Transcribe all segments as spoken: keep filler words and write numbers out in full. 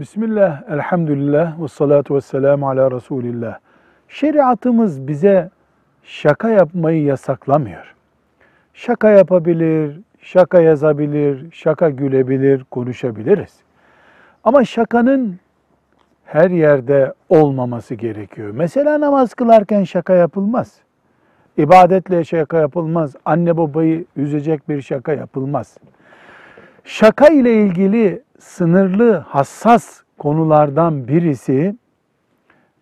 Bismillah, elhamdülillah, ve salatu ve selamu ala Resulillah. Şeriatımız bize şaka yapmayı yasaklamıyor. Şaka yapabilir, şaka yazabilir, şaka gülebilir, konuşabiliriz. Ama şakanın her yerde olmaması gerekiyor. Mesela namaz kılarken şaka yapılmaz. İbadetle şaka yapılmaz. Anne babayı üzecek bir şaka yapılmaz. Şaka ile ilgili sınırlı, hassas konulardan birisi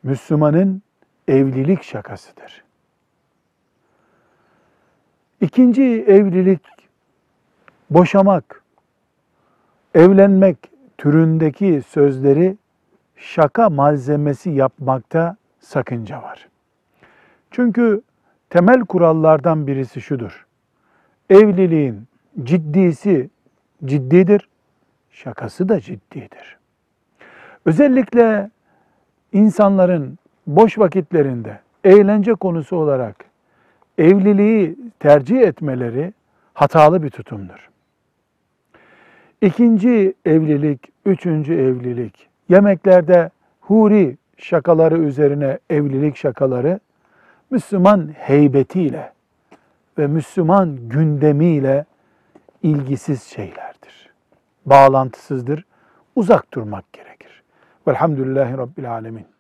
Müslümanın evlilik şakasıdır. İkinci evlilik, boşamak, evlenmek türündeki sözleri şaka malzemesi yapmakta sakınca var. Çünkü temel kurallardan birisi şudur: evliliğin ciddisi ciddidir, şakası da ciddidir. Özellikle insanların boş vakitlerinde eğlence konusu olarak evliliği tercih etmeleri hatalı bir tutumdur. İkinci evlilik, üçüncü evlilik, yemeklerde huri şakaları üzerine evlilik şakaları, Müslüman heybetiyle ve Müslüman gündemiyle ilgisiz şeylerdir. Bağlantısızdır, uzak durmak gerekir. Velhamdülillahi Rabbil Alemin.